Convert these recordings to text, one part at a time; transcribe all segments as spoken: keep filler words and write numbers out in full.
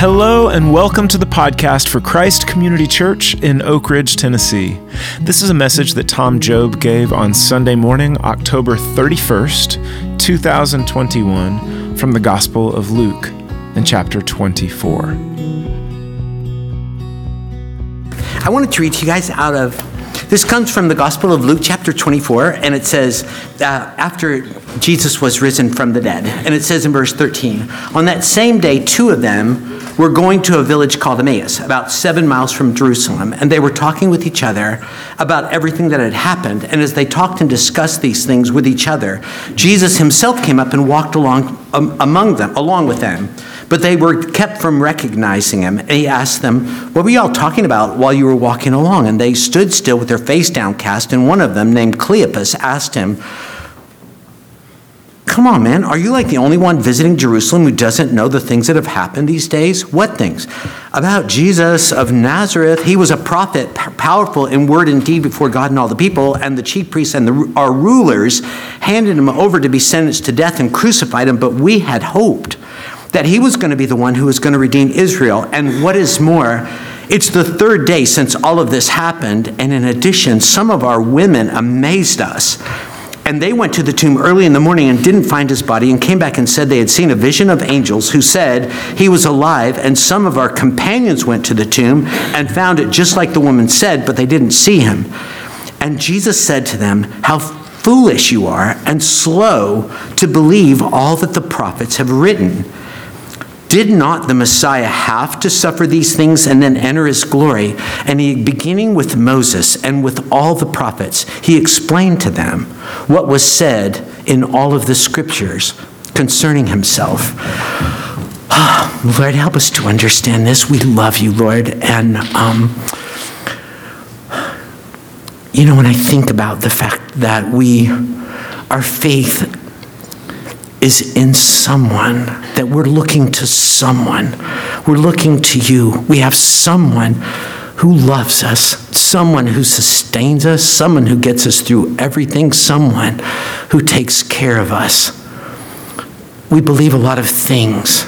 Hello and welcome to the podcast for Christ Community Church in Oak Ridge, Tennessee. This is a message that Tom Job gave on Sunday morning, October thirty-first, two thousand twenty-one, from the Gospel of Luke in chapter twenty-four. I wanted to read you guys out of, this comes from the Gospel of Luke chapter twenty-four, and it says, uh, after Jesus was risen from the dead, and it says in verse thirteen, on that same day, two of them were going to a village called Emmaus, about seven miles from Jerusalem, and they were talking with each other about everything that had happened. And as they talked and discussed these things with each other, Jesus himself came up and walked along um, among them, along with them. But they were kept from recognizing him. And he asked them, what were you all talking about while you were walking along? And they stood still with their face downcast. And one of them, named Cleopas, asked him, come on, man, are you like the only one visiting Jerusalem who doesn't know the things that have happened these days? What things? About Jesus of Nazareth. He was a prophet, powerful in word and deed before God and all the people, and the chief priests and the, our rulers handed him over to be sentenced to death and crucified him, but we had hoped that he was going to be the one who was going to redeem Israel. And what is more, it's the third day since all of this happened, and in addition, some of our women amazed us. And they went to the tomb early in the morning and didn't find his body, and came back and said they had seen a vision of angels who said he was alive. And some of our companions went to the tomb and found it just like the woman said, but they didn't see him. And Jesus said to them, how foolish you are and slow to believe all that the prophets have written. Did not the Messiah have to suffer these things and then enter his glory? And he, beginning with Moses and with all the prophets, he explained to them what was said in all of the scriptures concerning himself. Oh, Lord, help us to understand this. We love you, Lord. And, um, you know, when I think about the fact that we, our faith is in someone, that we're looking to someone. We're looking to you. We have someone who loves us, someone who sustains us, someone who gets us through everything, someone who takes care of us. We believe a lot of things,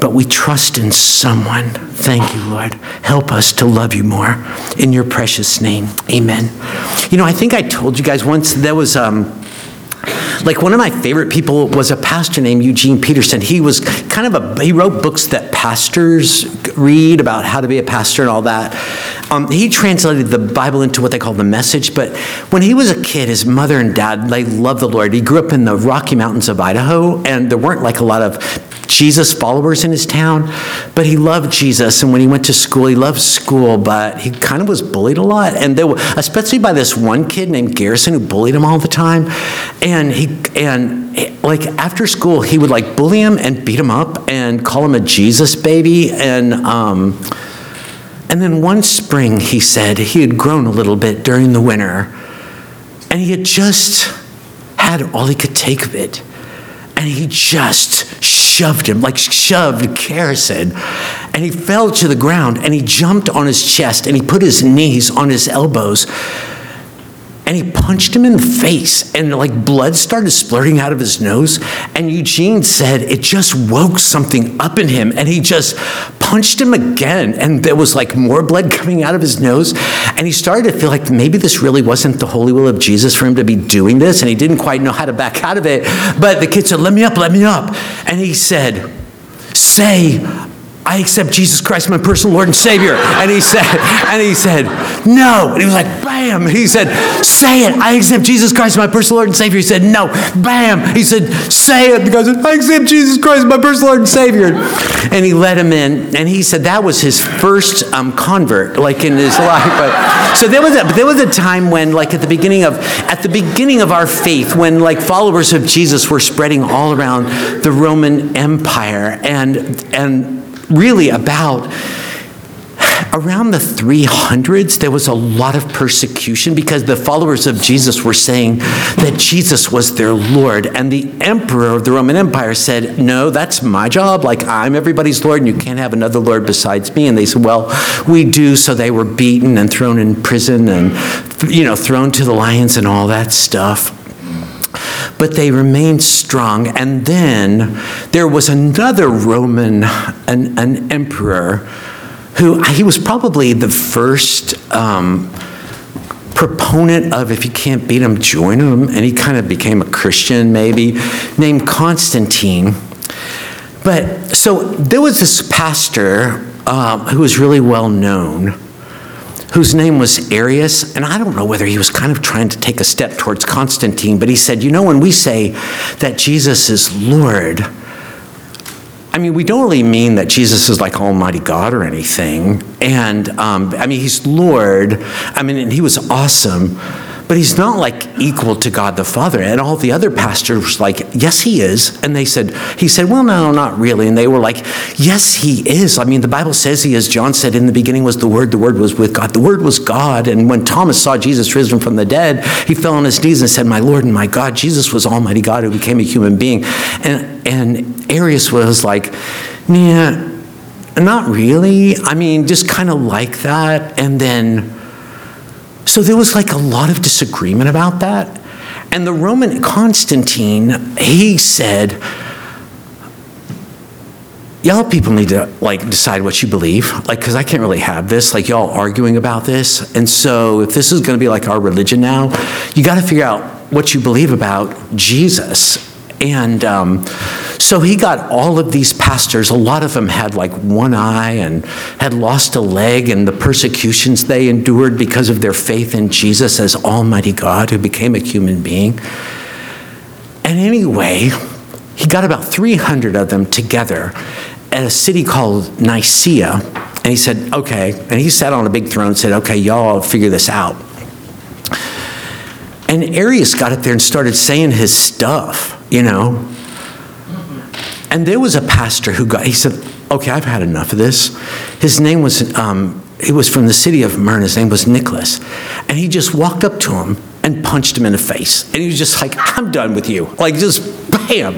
but we trust in someone. Thank you, Lord. Help us to love you more. In your precious name, amen. You know, I think I told you guys once, there was... um. Like one of my favorite people was a pastor named Eugene Peterson. He was kind of a, he wrote books that pastors read about how to be a pastor and all that. Um, he translated the Bible into what they call the Message. But when he was a kid, his mother and dad, they loved the Lord. He grew up in the Rocky Mountains of Idaho, and there weren't like a lot of Jesus followers in his town, but he loved Jesus. And when he went to school, he loved school, but he kind of was bullied a lot. And there were, especially by this one kid named Karrison who bullied him all the time. And he, and like after school, he would like bully him and beat him up and call him a Jesus baby. And, um, and then one spring he said he had grown a little bit during the winter, and he had just had all he could take of it. And he just shoved him, like shoved Karrison. And he fell to the ground, and he jumped on his chest, and he put his knees on his elbows, and he punched him in the face, and like blood started splurting out of his nose. And Eugene said it just woke something up in him, and he just punched him again, and there was like more blood coming out of his nose. And he started to feel like maybe this really wasn't the holy will of Jesus for him to be doing this, and he didn't quite know how to back out of it. But the kid said, let me up, let me up. And he said, say, I accept Jesus Christ, my personal Lord and Savior. And he said, and he said, no. And he was like, bam. He said, say it. I accept Jesus Christ, my personal Lord and Savior. He said, no. Bam. He said, say it. And he goes, I accept Jesus Christ, my personal Lord and Savior. And he let him in. And he said that was his first um, convert, like in his life. But, so there was a there was a time when, like at the beginning of at the beginning of our faith, when like followers of Jesus were spreading all around the Roman Empire, and and. Really about around the three hundreds, there was a lot of persecution because the followers of Jesus were saying that Jesus was their Lord. And the emperor of the Roman Empire said, no, that's my job. Like, I'm everybody's Lord, and you can't have another Lord besides me. And they said, well, we do. So they were beaten and thrown in prison and, you know, thrown to the lions and all that stuff. but they remained strong. And then there was another Roman, an, an emperor, who he was probably the first um, proponent of, if you can't beat him, join him, and he kind of became a Christian maybe, named Constantine. But so there was this pastor uh, who was really well known, whose name was Arius, and I don't know whether he was kind of trying to take a step towards Constantine, but he said, you know, when we say that Jesus is Lord, I mean, we don't really mean that Jesus is like Almighty God or anything. And um, I mean, he's Lord. I mean, and he was awesome, but he's not like equal to God the Father. And all the other pastors were like, yes, he is. And they said, he said, well, no, not really. And they were like, yes, he is. I mean, the Bible says he is. John said, in the beginning was the Word. The Word was with God. The Word was God. And when Thomas saw Jesus risen from the dead, he fell on his knees and said, my Lord and my God. Jesus was Almighty God who became a human being. And, and Arius was like, nah, not really. I mean, just kind of like that. And then so there was like a lot of disagreement about that. And the Roman Constantine, he said, y'all people need to like decide what you believe, like, because I can't really have this, like y'all arguing about this. And so if this is going to be like our religion now, you got to figure out what you believe about Jesus. And um, so he got all of these pastors, a lot of them had like one eye and had lost a leg, and the persecutions they endured because of their faith in Jesus as Almighty God who became a human being. And anyway, he got about three hundred of them together at a city called Nicaea. And he said, okay, and he sat on a big throne and said, okay, y'all figure this out. And Arius got up there and started saying his stuff, you know. And there was a pastor who got, he said, okay, I've had enough of this. His name was, um, he was from the city of Myrna. His name was Nicholas. And he just walked up to him and punched him in the face. And he was just like, I'm done with you. Like, just bam.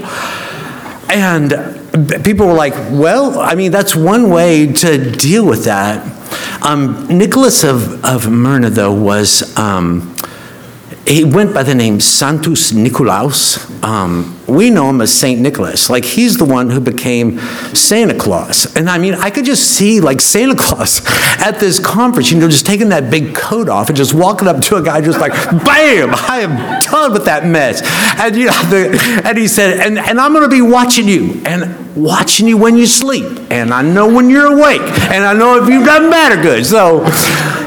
And people were like, well, I mean, that's one way to deal with that. Um, Nicholas of, of Myrna, though, was... Um, He went by the name Santus Nicolaus. Um, we know him as Saint Nicholas. Like, he's the one who became Santa Claus. And I mean, I could just see like Santa Claus at this conference, you know, just taking that big coat off and just walking up to a guy just like, bam, I am done with that mess. And, you know, the, and he said, and, and I'm going to be watching you and watching you when you sleep. And I know when you're awake. And I know if you've done matter good. So,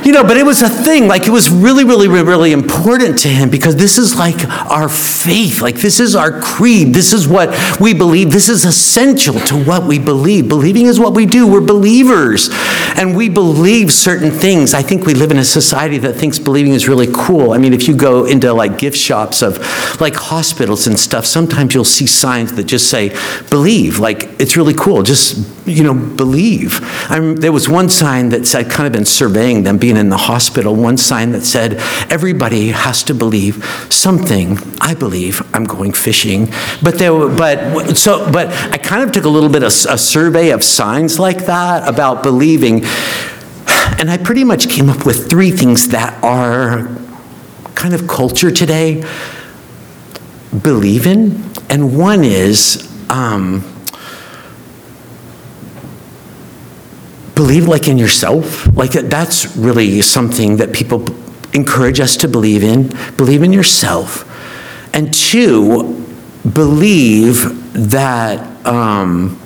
you know, but it was a thing. Like, it was really, really, really important to him, because this is like our faith, like this is our creed, this is what we believe, this is essential to what we believe. Believing is what we do. We're believers, and we believe certain things. I think we live in a society that thinks believing is really cool. I mean, if you go into like gift shops of like hospitals and stuff, sometimes you'll see signs that just say believe, like it's really cool, just, you know, believe. I'm, there was one sign that said, kind of been surveying them being in the hospital, one sign that said everybody has to believe believe something. I believe I'm going fishing. But there, but so, but I kind of took a little bit of a survey of signs like that about believing, and I pretty much came up with three things that are kind of culture today. Believe in, and one is um, believe like in yourself. Like that's really something that people encourage us to believe in. Believe in yourself. And two, believe that um,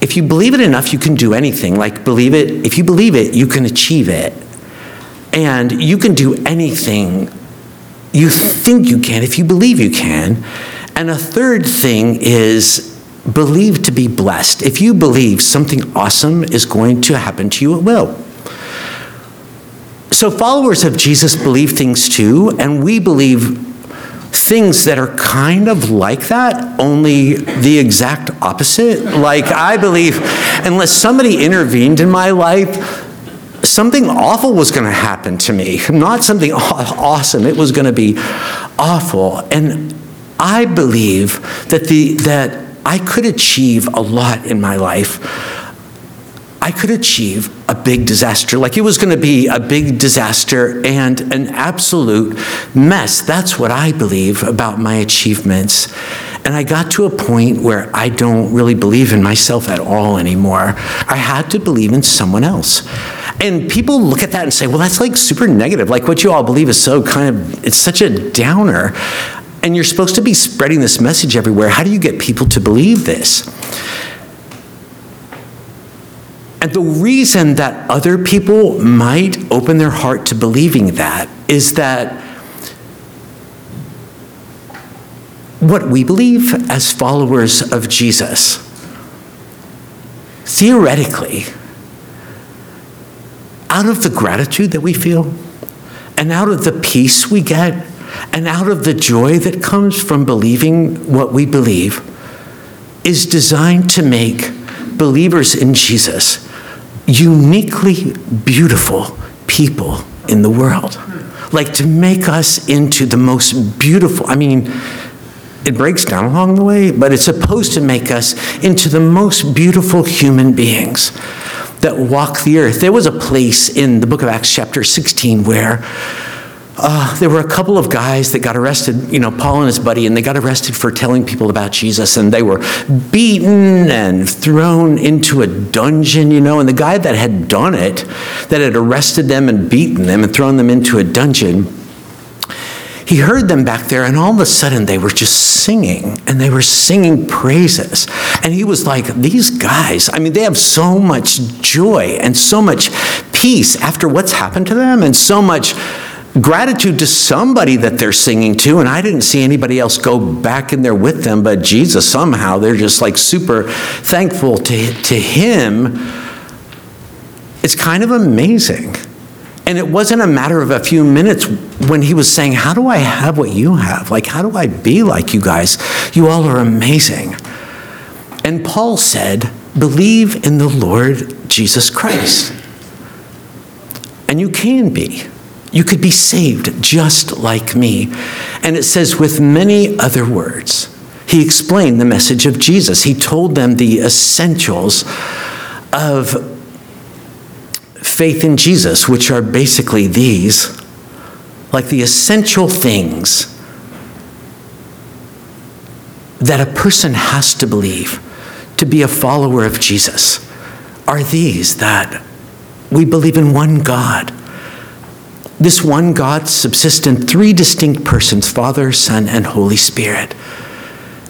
if you believe it enough, you can do anything. Like, believe it, if you believe it, you can achieve it. And you can do anything you think you can if you believe you can. And a third thing is believe to be blessed. If you believe something awesome is going to happen to you, it will. So followers of Jesus believe things too, and we believe things that are kind of like that, only the exact opposite. Like, I believe unless somebody intervened in my life, something awful was going to happen to me. Not something awesome, it was going to be awful. And I believe that the that I could achieve a lot in my life. I could achieve a big disaster. Like it was going to be a big disaster and an absolute mess. That's what I believe about my achievements. And I got to a point where I don't really believe in myself at all anymore. I had to believe in someone else. And people look at that and say, well, that's like super negative. Like what you all believe is so kind of, it's such a downer. And you're supposed to be spreading this message everywhere. How do you get people to believe this? And the reason that other people might open their heart to believing that is that what we believe as followers of Jesus, theoretically, out of the gratitude that we feel, and out of the peace we get, and out of the joy that comes from believing what we believe, is designed to make believers in Jesus uniquely beautiful people in the world. Like to make us into the most beautiful, I mean, it breaks down along the way, but it's supposed to make us into the most beautiful human beings that walk the earth. There was a place in the book of Acts chapter sixteen where uh, there were a couple of guys that got arrested, you know, Paul and his buddy, and they got arrested for telling people about Jesus, and they were beaten and thrown into a dungeon, you know, and the guy that had done it, that had arrested them and beaten them and thrown them into a dungeon, he heard them back there, and all of a sudden they were just singing, and they were singing praises. And he was like, these guys, I mean, they have so much joy and so much peace after what's happened to them and so much gratitude to somebody that they're singing to. And I didn't see anybody else go back in there with them but Jesus somehow. They're just like super thankful to, to him. It's kind of amazing. And it wasn't a matter of a few minutes when he was saying, how do I have what you have? Like, how do I be like you guys? You all are amazing. And Paul said, believe in the Lord Jesus Christ. And you can be. You could be saved just like me. And it says, with many other words, he explained the message of Jesus. He told them the essentials of faith in Jesus, which are basically these, like the essential things that a person has to believe to be a follower of Jesus, are these, that we believe in one God. This one God subsists in three distinct persons, Father, Son, and Holy Spirit.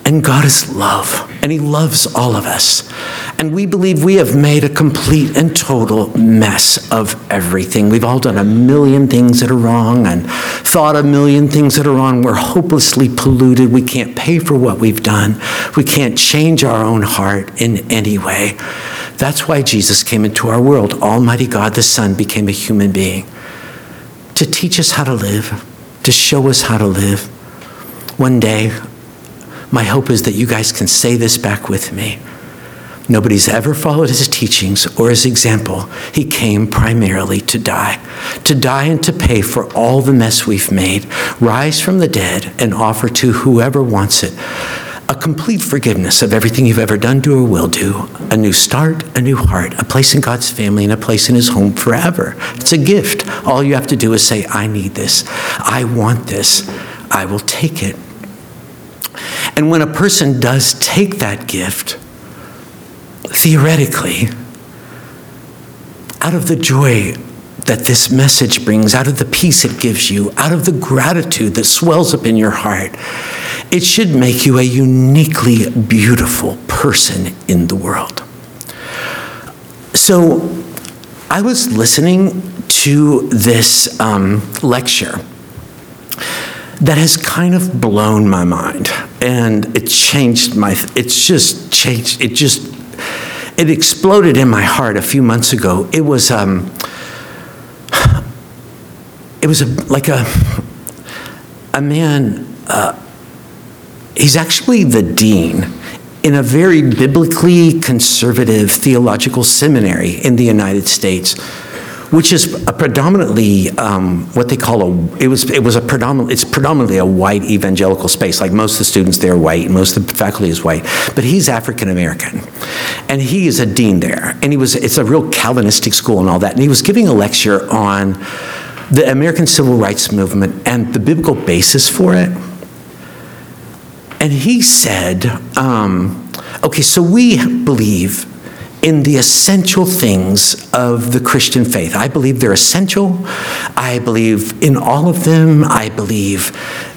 And God is love, and he loves all of us. And we believe we have made a complete and total mess of everything. We've all done a million things that are wrong and thought a million things that are wrong. We're hopelessly polluted. We can't pay for what we've done. We can't change our own heart in any way. That's why Jesus came into our world. Almighty God, the Son, became a human being to teach us how to live, to show us how to live. One day, my hope is that you guys can say this back with me. Nobody's ever followed his teachings or his example. He came primarily to die, to die and to pay for all the mess we've made, rise from the dead, and offer to whoever wants it a complete forgiveness of everything you've ever done, do, or will do, a new start, a new heart, a place in God's family, and a place in his home forever. It's a gift. All you have to do is say, I need this. I want this. I will take it. And when a person does take that gift, theoretically, out of the joy that this message brings, out of the peace it gives you, out of the gratitude that swells up in your heart, it should make you a uniquely beautiful person in the world. So I was listening to this um, lecture that has kind of blown my mind, and it changed my, it's just changed, it just, it exploded in my heart a few months ago. It was, um, it was a, like a, a man, uh, he's actually the dean in a very biblically conservative theological seminary in the United States, which is a predominantly um, what they call a it was it was a predominant it's predominantly a white evangelical space. Like most of the students there are white, most of the faculty is white, but he's African American, and he is a dean there, and he was it's a real Calvinistic school and all that, and he was giving a lecture on the American Civil Rights Movement and the biblical basis for it, and he said, um, "Okay, so we believe in the essential things of the Christian faith. I believe they're essential. I believe in all of them. I believe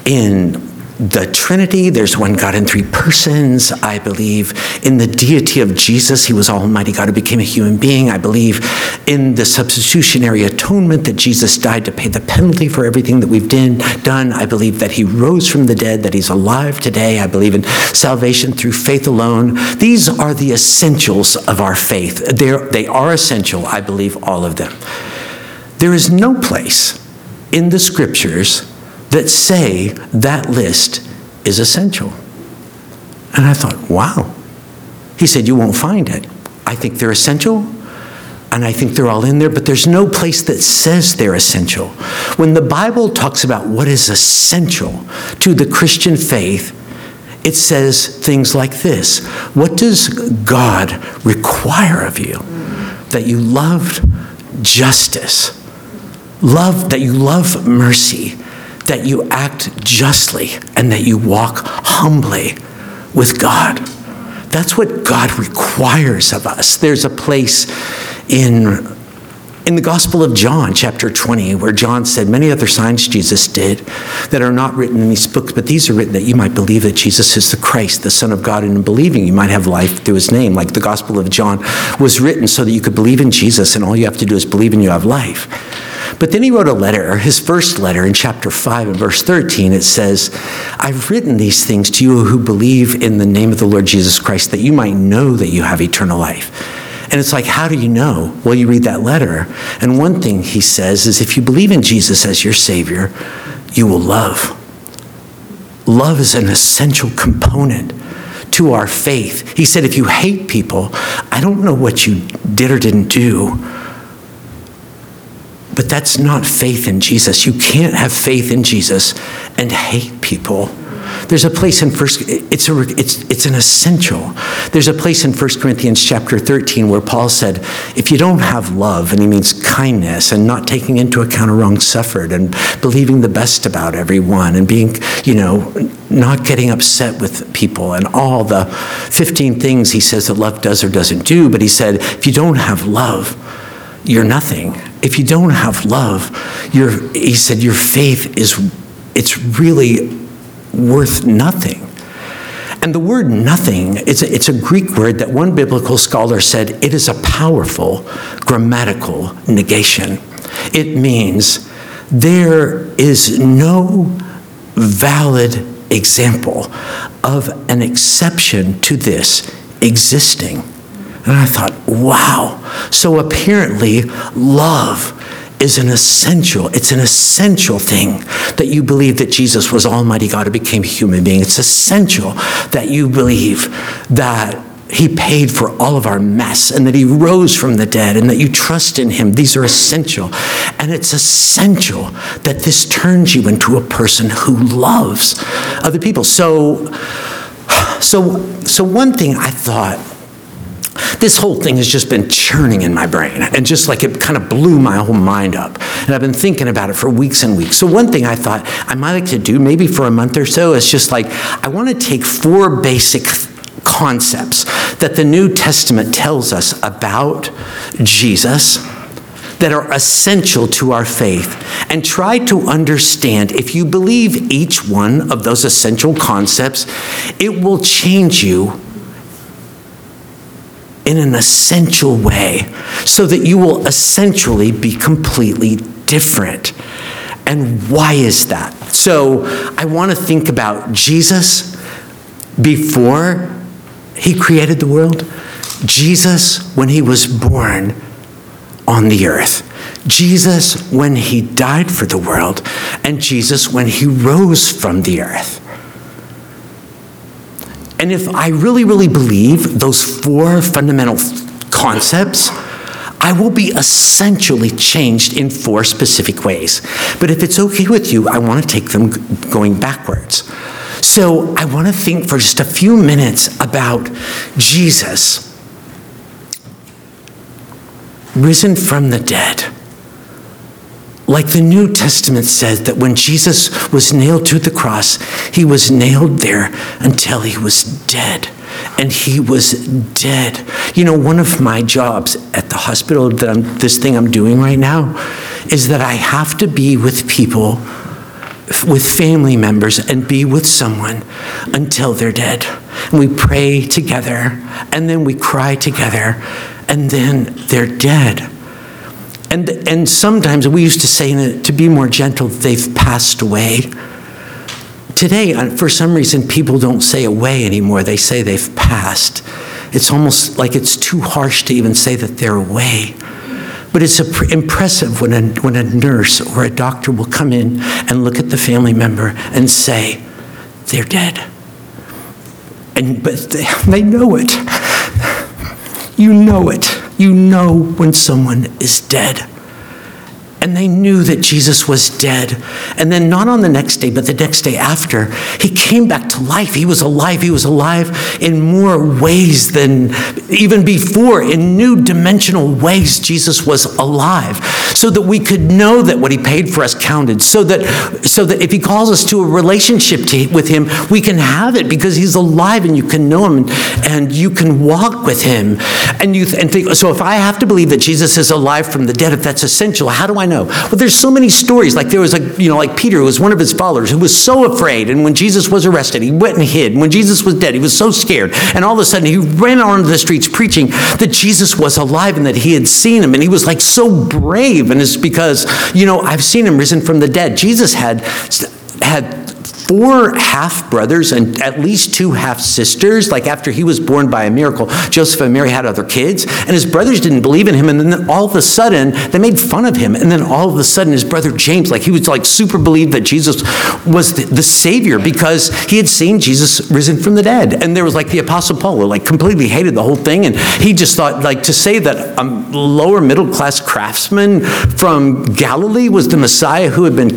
in the Trinity. There's one God in three persons. I believe in the deity of Jesus. He was Almighty God who became a human being. I believe in the substitutionary atonement that Jesus died to pay the penalty for everything that we've did, done. I believe that he rose from the dead, that he's alive today. I believe in salvation through faith alone. These are the essentials of our faith. They're, they are essential. I believe all of them. There is no place in the scriptures that say that list is essential." And I thought, wow. He said, "You won't find it. I think they're essential. And I think they're all in there, but there's no place that says they're essential. When the Bible talks about what is essential to the Christian faith, it says things like this. What does God require of you? That you love justice, love that you love mercy, that you act justly, and that you walk humbly with God. That's what God requires of us. There's a place in, in the Gospel of John, chapter twenty, where John said, "Many other signs Jesus did that are not written in these books, but these are written that you might believe that Jesus is the Christ, the Son of God, and in believing you might have life through his name." Like the Gospel of John was written so that you could believe in Jesus, and all you have to do is believe and you have life. But then he wrote a letter, his first letter in chapter five and verse thirteen. It says, "I've written these things to you who believe in the name of the Lord Jesus Christ, that you might know that you have eternal life." And it's like, how do you know? Well, you read that letter. And one thing he says is, if you believe in Jesus as your Savior, you will love. Love is an essential component to our faith. He said, if you hate people, I don't know what you did or didn't do, but that's not faith in Jesus. You can't have faith in Jesus and hate people. There's a place in first, it's a, it's, it's an essential. There's a place in First Corinthians chapter thirteen where Paul said, if you don't have love, and he means kindness, and not taking into account a wrong suffered, and believing the best about everyone, and being, you know, not getting upset with people, and all the fifteen things he says that love does or doesn't do, but he said, if you don't have love, you're nothing. If you don't have love, your he said your faith is it's really worth nothing. And the word nothing, it's a, it's a Greek word that one biblical scholar said it is a powerful grammatical negation. It means there is no valid example of an exception to this existing. And I thought, wow. So apparently, love is an essential. It's an essential thing that you believe that Jesus was Almighty God who became a human being. It's essential that you believe that he paid for all of our mess and that he rose from the dead and that you trust in him. These are essential. And it's essential that this turns you into a person who loves other people. So, so, so one thing I thought, this whole thing has just been churning in my brain, and just like it kind of blew my whole mind up. And I've been thinking about it for weeks and weeks. So one thing I thought I might like to do, maybe for a month or so, is just like, I want to take four basic concepts that the New Testament tells us about Jesus that are essential to our faith, and try to understand if you believe each one of those essential concepts, it will change you in an essential way, so that you will essentially be completely different. And why is that? So I want to think about Jesus before he created the world, Jesus when he was born on the earth, Jesus when he died for the world, and Jesus when he rose from the earth. And if I really, really believe those four fundamental concepts, I will be essentially changed in four specific ways. But if it's okay with you, I want to take them going backwards. So I want to think for just a few minutes about Jesus risen from the dead. Like the New Testament says that when Jesus was nailed to the cross, he was nailed there until he was dead. And he was dead. You know, one of my jobs at the hospital, that I'm, this thing I'm doing right now, is that I have to be with people, with family members, and be with someone until they're dead. And we pray together, and then we cry together, and then they're dead. And, and sometimes, we used to say, to be more gentle, they've passed away. Today, for some reason, people don't say away anymore. They say they've passed. It's almost like it's too harsh to even say that they're away. But it's impressive when a, when a nurse or a doctor will come in and look at the family member and say, they're dead. And but they, they know it. You know it. You know when someone is dead. And they knew that Jesus was dead. And then not on the next day, but the next day after, he came back to life. He was alive. He was alive in more ways than even before. In new dimensional ways, Jesus was alive. So that we could know that what he paid for us counted. So that, so that if he calls us to a relationship to, with him, we can have it because he's alive and you can know him and you can walk with him. And you th- and think, so if I have to believe that Jesus is alive from the dead, if that's essential, how do I know? Well, there's so many stories. Like there was a, you know, like Peter, who was one of his followers, who was so afraid. And when Jesus was arrested, he went and hid. And when Jesus was dead, he was so scared. And all of a sudden, he ran out into the streets preaching that Jesus was alive and that he had seen him. And he was like so brave. And it's because, you know, I've seen him risen from the dead. Jesus had had. Four half-brothers and at least two half-sisters. Like after he was born by a miracle, Joseph and Mary had other kids, and his brothers didn't believe in him, and then all of a sudden, they made fun of him, and then all of a sudden, his brother James, like he was like super believed that Jesus was the, the Savior because he had seen Jesus risen from the dead. And there was like the Apostle Paul, who like completely hated the whole thing, and he just thought like to say that a lower middle-class craftsman from Galilee was the Messiah who had been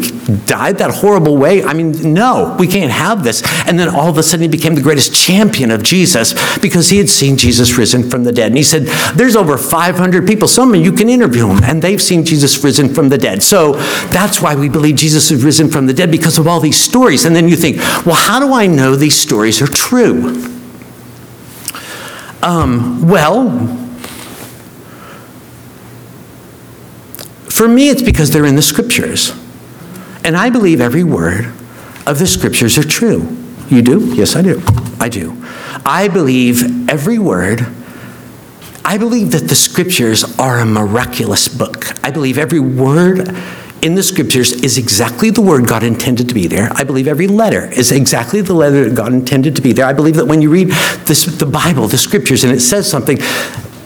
died that horrible way. I mean, no. We can't have this. And then all of a sudden he became the greatest champion of Jesus because he had seen Jesus risen from the dead. And he said, there's over five hundred people, some of you can interview them, and they've seen Jesus risen from the dead. So that's why we believe Jesus is risen from the dead, because of all these stories. And then you think, well, how do I know these stories are true? Um, well, for me, it's because they're in the scriptures. And I believe every word of the scriptures are true. You do? Yes, I do. I do. I believe every word. I believe that the scriptures are a miraculous book. I believe every word in the scriptures is exactly the word God intended to be there. I believe every letter is exactly the letter that God intended to be there. I believe that when you read this, the Bible, the scriptures, and it says something,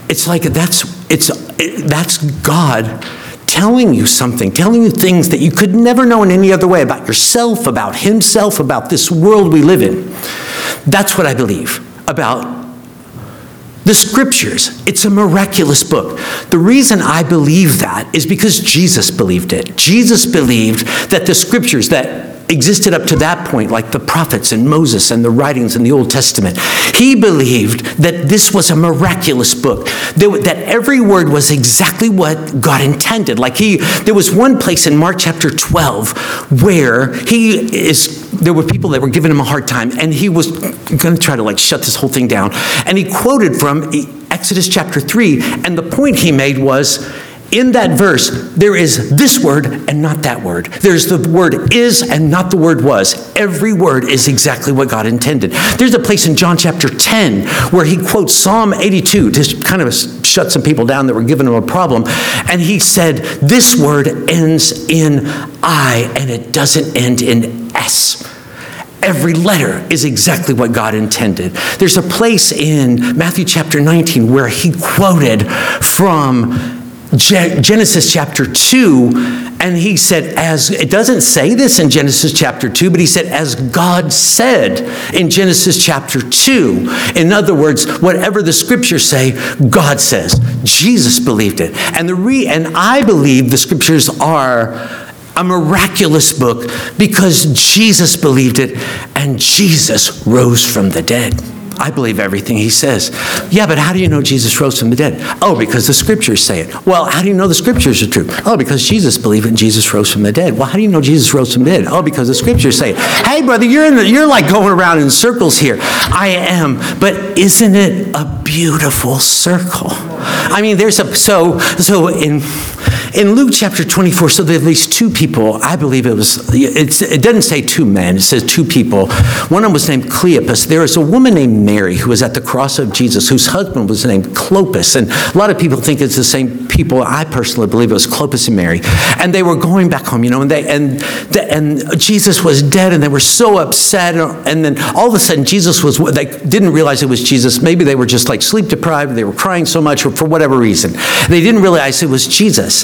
it's like that's it's it, that's God telling you something, telling you things that you could never know in any other way about yourself, about himself, about this world we live in. That's what I believe about the scriptures. It's a miraculous book. The reason I believe that is because Jesus believed it. Jesus believed that the scriptures that existed up to that point, like the prophets and Moses and the writings in the Old Testament. He believed that this was a miraculous book, that every word was exactly what God intended. Like he, there was one place in Mark chapter twelve where he is, there were people that were giving him a hard time, and he was going to try to like shut this whole thing down. And he quoted from Exodus chapter three, and the point he made was, in that verse, there is this word and not that word. There's the word is and not the word was. Every word is exactly what God intended. There's a place in John chapter ten where he quotes Psalm eighty-two to kind of shut some people down that were giving him a problem. And he said, this word ends in I and it doesn't end in S. Every letter is exactly what God intended. There's a place in Matthew chapter nineteen where he quoted from Genesis chapter two, and he said, as it doesn't say this in Genesis chapter two, but he said, as God said in Genesis chapter two. In other words, whatever the scriptures say, God says. Jesus believed it. And the re and I believe the scriptures are a miraculous book because Jesus believed it and Jesus rose from the dead. I believe everything he says. Yeah, but how do you know Jesus rose from the dead? Oh, because the scriptures say it. Well, how do you know the scriptures are true? Oh, because Jesus believed in Jesus rose from the dead. Well, how do you know Jesus rose from the dead? Oh, because the scriptures say it. Hey, brother, you're in the, you're like going around in circles here. I am, but isn't it a beautiful circle? I mean, there's a so so in in Luke chapter twenty-four. So there are at least two people. I believe it was. It's, it doesn't say two men. It says two people. One of them was named Cleopas. There is a woman named Mary, who was at the cross of Jesus, whose husband was named Cleopas. And a lot of people think it's the same people. I personally believe it was Cleopas and Mary. And they were going back home, you know, and they and the, and Jesus was dead, and they were so upset. And then all of a sudden, Jesus was, they didn't realize it was Jesus. Maybe they were just like sleep deprived. They were crying so much or for whatever reason. They didn't realize it was Jesus.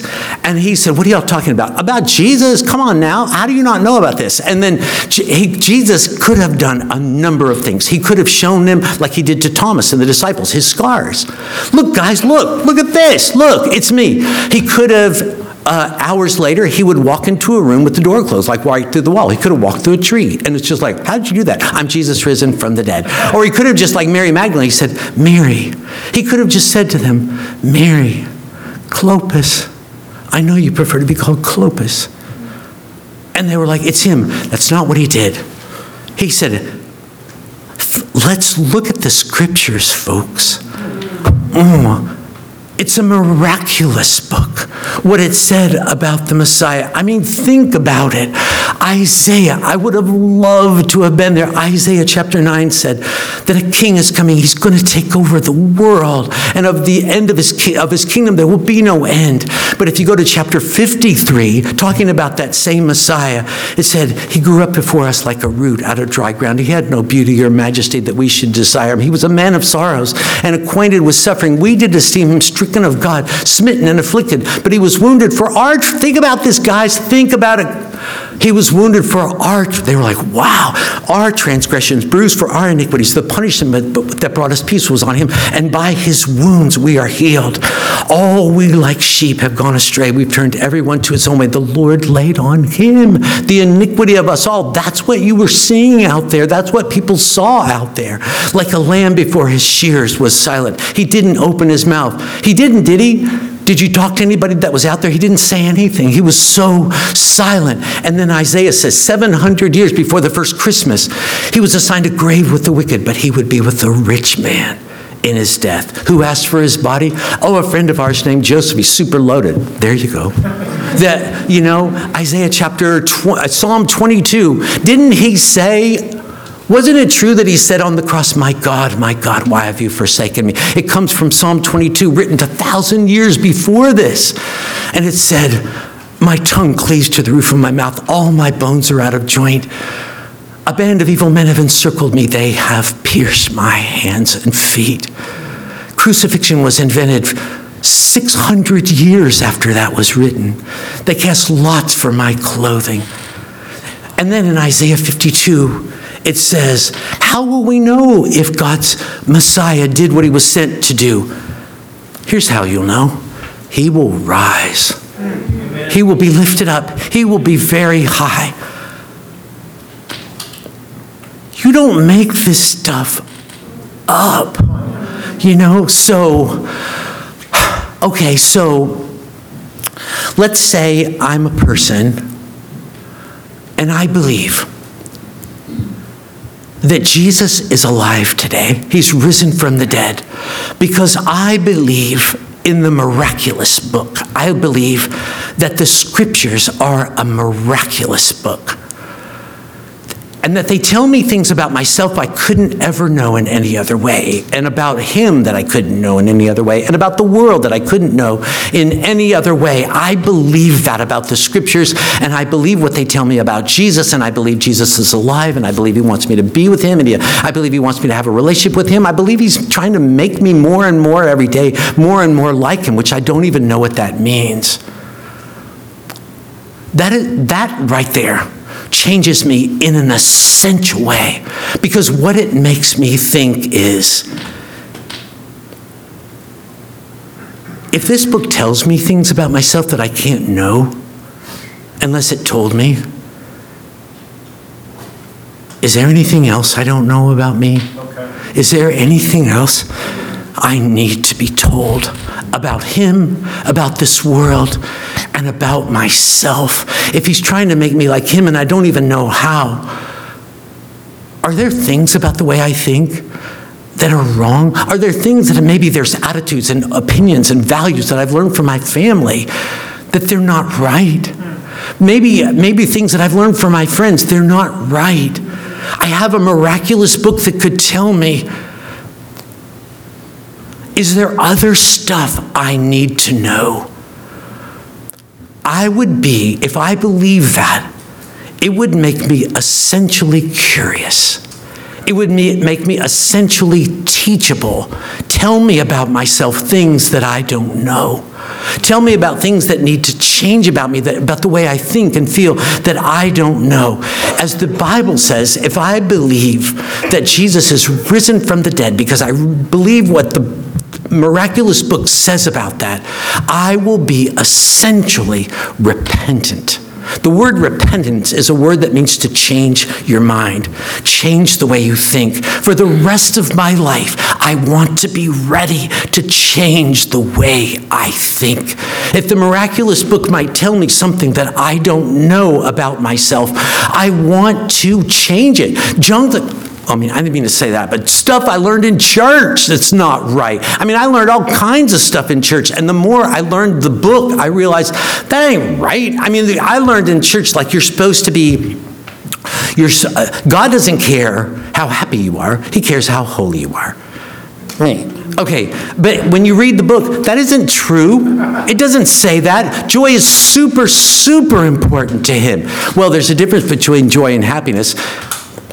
And he said, what are y'all talking about? About Jesus? Come on now. How do you not know about this? And then he, Jesus could have done a number of things. He could have shown them, like he did to Thomas and the disciples, his scars. Look, guys, look, look at this. Look, it's me. He could have, uh, hours later, he would walk into a room with the door closed, like right through the wall. He could have walked through a tree. And it's just like, how did you do that? I'm Jesus risen from the dead. Or he could have just, like Mary Magdalene, he said, Mary. He could have just said to them, Mary, Cleopas. I know you prefer to be called Cleopas. And they were like, it's him. That's not what he did. He said, let's look at the scriptures, folks. Mm. It's a miraculous book, what it said about the Messiah. I mean, think about it. Isaiah, I would have loved to have been there. Isaiah chapter nine said that a king is coming. He's going to take over the world. And of the end of his, ki- of his kingdom, there will be no end. But if you go to chapter fifty-three, talking about that same Messiah, it said, he grew up before us like a root out of dry ground. He had no beauty or majesty that we should desire him. He was a man of sorrows and acquainted with suffering. We did esteem him stricken of God, smitten and afflicted. But he was wounded for our, think about this, guys, think about it. He was wounded for our, they were like, wow, our transgressions, bruised for our iniquities. The punishment that brought us peace was on him, and by his wounds we are healed. All we like sheep have gone astray. We've turned everyone to his own way. The Lord laid on him the iniquity of us all. That's what you were seeing out there. That's what people saw out there. Like a lamb before his shears was silent. He didn't open his mouth. He didn't, did he? Did you talk to anybody that was out there? He didn't say anything. He was so silent. And then Isaiah says, seven hundred years before the first Christmas, he was assigned a grave with the wicked, but he would be with the rich man in his death. Who asked for his body? Oh, a friend of ours named Joseph. He's super loaded. There you go. That, you know, Isaiah chapter, tw- Psalm twenty-two, didn't he say, wasn't it true that he said on the cross, my God, my God, why have you forsaken me? It comes from Psalm twenty-two, written a thousand years before this. And it said, my tongue cleaves to the roof of my mouth. All my bones are out of joint. A band of evil men have encircled me. They have pierced my hands and feet. Crucifixion was invented six hundred years after that was written. They cast lots for my clothing. And then in Isaiah fifty-two, it says, how will we know if God's Messiah did what he was sent to do? Here's how you'll know. He will rise. Amen. He will be lifted up. He will be very high. You don't make this stuff up. You know, so, okay, so let's say I'm a person and I believe that Jesus is alive today. He's risen from the dead because I believe in the miraculous book. I believe that the scriptures are a miraculous book. and that they tell me things about myself I couldn't ever know in any other way, and about him that I couldn't know in any other way, and about the world that I couldn't know in any other way. I believe that about the scriptures, and I believe what they tell me about Jesus, and I believe Jesus is alive, and I believe he wants me to be with him, and he, I believe he wants me to have a relationship with him. I believe he's trying to make me more and more every day, more and more like him, which I don't even know what that means. That is, that right there changes me in an essential way, because what it makes me think is, if this book tells me things about myself that I can't know unless it told me, is there anything else I don't know about me? Okay. Is there anything else I need to be told about him, about this world, and about myself? If he's trying to make me like him and I don't even know how, are there things about the way I think that are wrong? Are there things that maybe there's attitudes and opinions and values that I've learned from my family that they're not right? Maybe, maybe things that I've learned from my friends, they're not right. I have a miraculous book that could tell me, is there other stuff I need to know? I would be, if I believe that, it would make me essentially curious. It would make me essentially teachable. Tell me about myself things that I don't know. Tell me about things that need to change about me, that, about the way I think and feel that I don't know. As the Bible says, if I believe that Jesus is risen from the dead because I believe what the miraculous book says about that, I will be essentially repentant. The word repentance is a word that means to change your mind, change the way you think. For the rest of my life, I want to be ready to change the way I think. If the miraculous book might tell me something that I don't know about myself, I want to change it. John the I mean, I didn't mean to say that, but stuff I learned in church that's not right. I mean, I learned all kinds of stuff in church, and the more I learned the book, I realized that ain't right. I mean, I learned in church, like, you're supposed to be, you're, uh, God doesn't care how happy you are. He cares how holy you are. Right. Okay, but when you read the book, that isn't true. It doesn't say that. Joy is super, super important to him. Well, there's a difference between joy and happiness.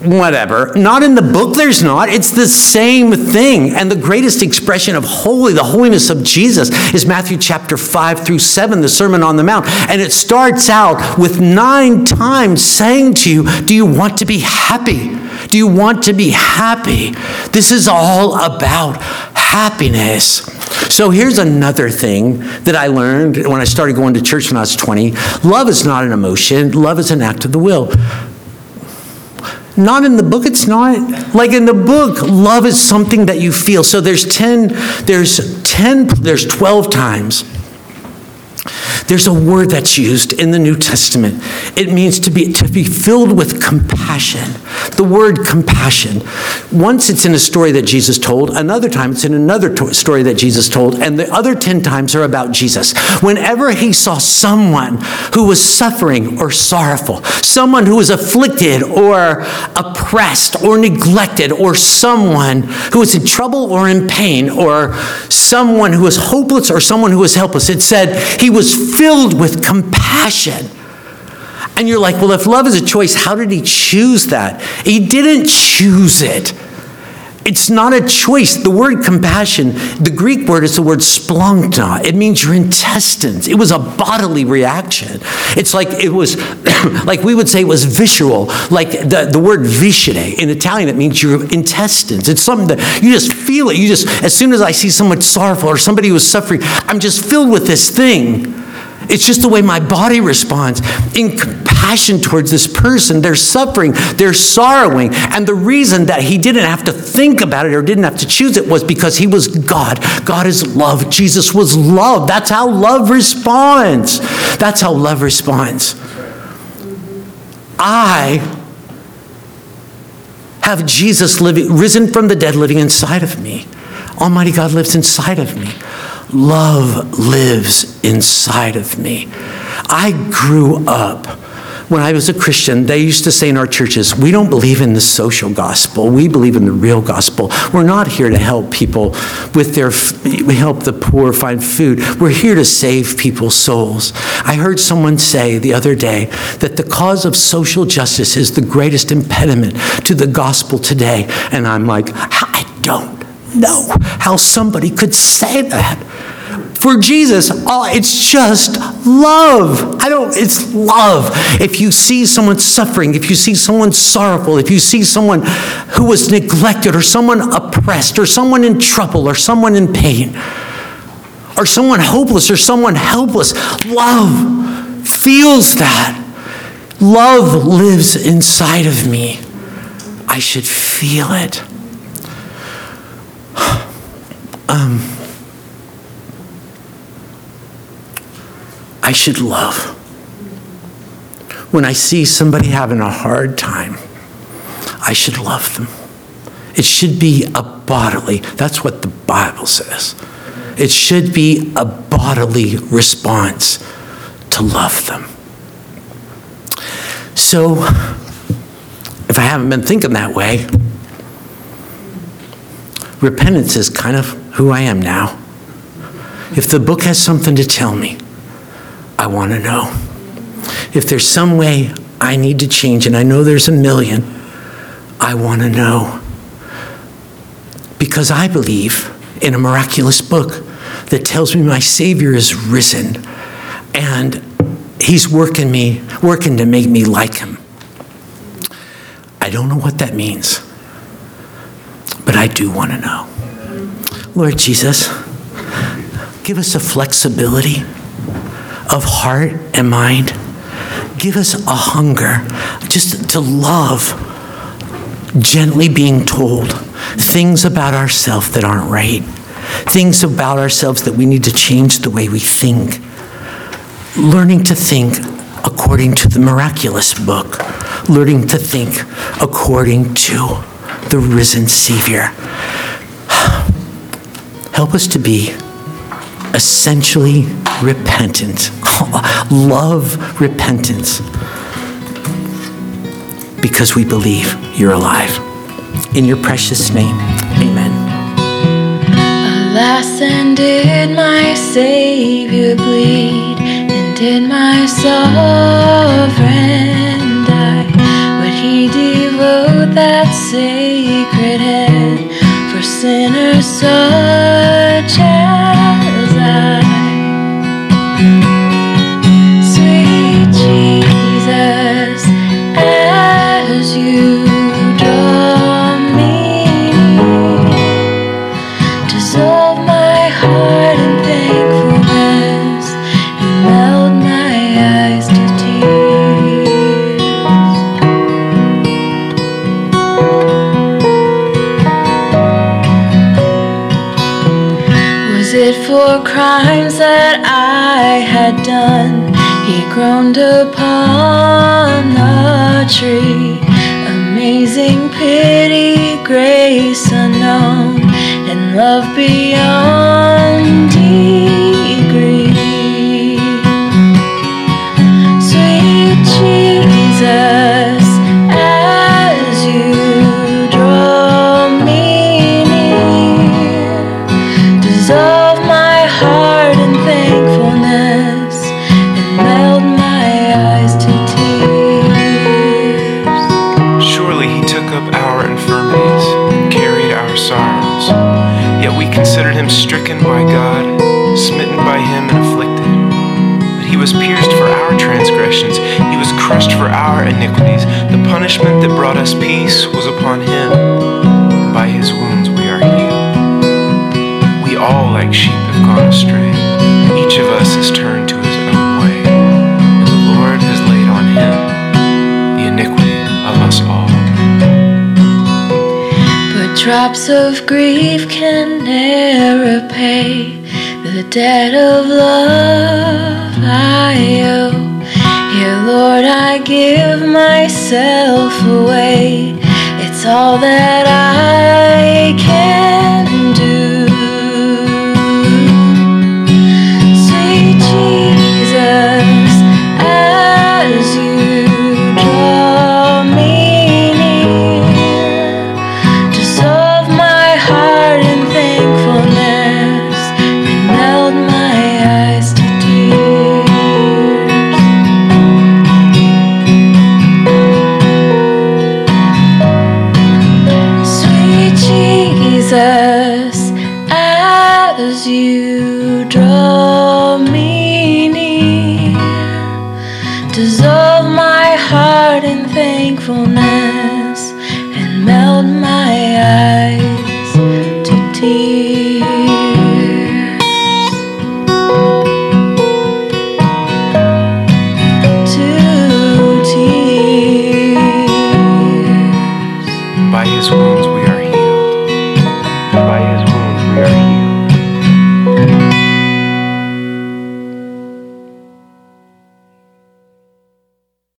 Whatever. Not in the book, there's not. It's the same thing. And the greatest expression of holy, the holiness of Jesus, is Matthew chapter five through seven, the Sermon on the Mount. And it starts out with nine times saying to you, do you want to be happy? Do you want to be happy? This is all about happiness. So here's another thing that I learned when I started going to church when I was twenty. Love is not an emotion. Love is an act of the will. Not in the book, it's not. Like in the book, love is something that you feel. So there's ten, there's ten, there's twelve times. There's a word that's used in the New Testament. It means to be to be filled with compassion. The word compassion. Once it's in a story that Jesus told. Another time it's in another to- story that Jesus told. And the other ten times are about Jesus. Whenever he saw someone who was suffering or sorrowful, someone who was afflicted or oppressed or neglected, or someone who was in trouble or in pain, or someone who was hopeless or someone who was helpless, it said he was filled with compassion. And you're like, well, if love is a choice, how did he choose that? He didn't choose it. It's not a choice. The word compassion, the Greek word is the word splunkna. It means your intestines. It was a bodily reaction. It's like it was, like we would say it was visceral. Like the, the word viscere in Italian, it means your intestines. It's something that you just feel it. You just, as soon as I see someone sorrowful or somebody who's suffering, I'm just filled with this thing. It's just the way my body responds in compassion towards this person. They're suffering, they're sorrowing. And the reason that he didn't have to think about it or didn't have to choose it was because he was God. God is love. Jesus was love. That's how love responds. That's how love responds. I have Jesus living, risen from the dead, living inside of me. Almighty God lives inside of me. Love lives inside of me. I grew up when I was a Christian, they used to say in our churches, we don't believe in the social gospel. We believe in the real gospel. We're not here to help people with their, help the poor find food. We're here to save people's souls. I heard someone say the other day that the cause of social justice is the greatest impediment to the gospel today. And I'm like, I don't know how somebody could say that. For Jesus, oh, it's just love. I don't, it's love. If you see someone suffering, if you see someone sorrowful, if you see someone who was neglected or someone oppressed or someone in trouble or someone in pain or someone hopeless or someone helpless, love feels that. Love lives inside of me. I should feel it. Um... I should love. When I see somebody having a hard time, I should love them. It should be a bodily, that's what the Bible says. It should be a bodily response to love them. So, if I haven't been thinking that way, repentance is kind of who I am now. If the book has something to tell me, I want to know. If there's some way I need to change, and I know there's a million, I want to know. Because I believe in a miraculous book that tells me my Savior is risen, and he's working me, working to make me like him. I don't know what that means, but I do want to know. Lord Jesus, give us a flexibility of heart and mind. Give us a hunger just to love, gently being told things about ourselves that aren't right, things about ourselves that we need to change the way we think, learning to think according to the miraculous book, learning to think according to the risen Savior. Help us to be essentially repentant. Love repentance. Because we believe you're alive. In your precious name, amen. Alas, and did my Savior bleed, and did my sovereign die? Would he devote that sacred head for sinners such as sweet Jesus, as you draw me near, dissolve my heart in thankfulness and melt my eyes to tears. Was it for crimes that I had done? He groaned upon the tree. Amazing pity, grace unknown, and love beyond degree. Sweet Jesus, as you draw me near, dissolve my heart in thankfulness. Melt my eyes to tears. Surely he took up our infirmities and carried our sorrows. Yet we considered him stricken by God, smitten by him and afflicted. But he was pierced for our transgressions, he was crushed for our iniquities. The punishment that brought us peace was upon him, and by his wounds we are healed. We all like sheep have gone astray, each of us has turned to his own. Drops of grief can ne'er repay the debt of love I owe. Here, Lord, I give myself away. It's all that I can do. Sweet Jesus, as you you draw me near, dissolve my heart in thankfulness and melt my eyes to tears.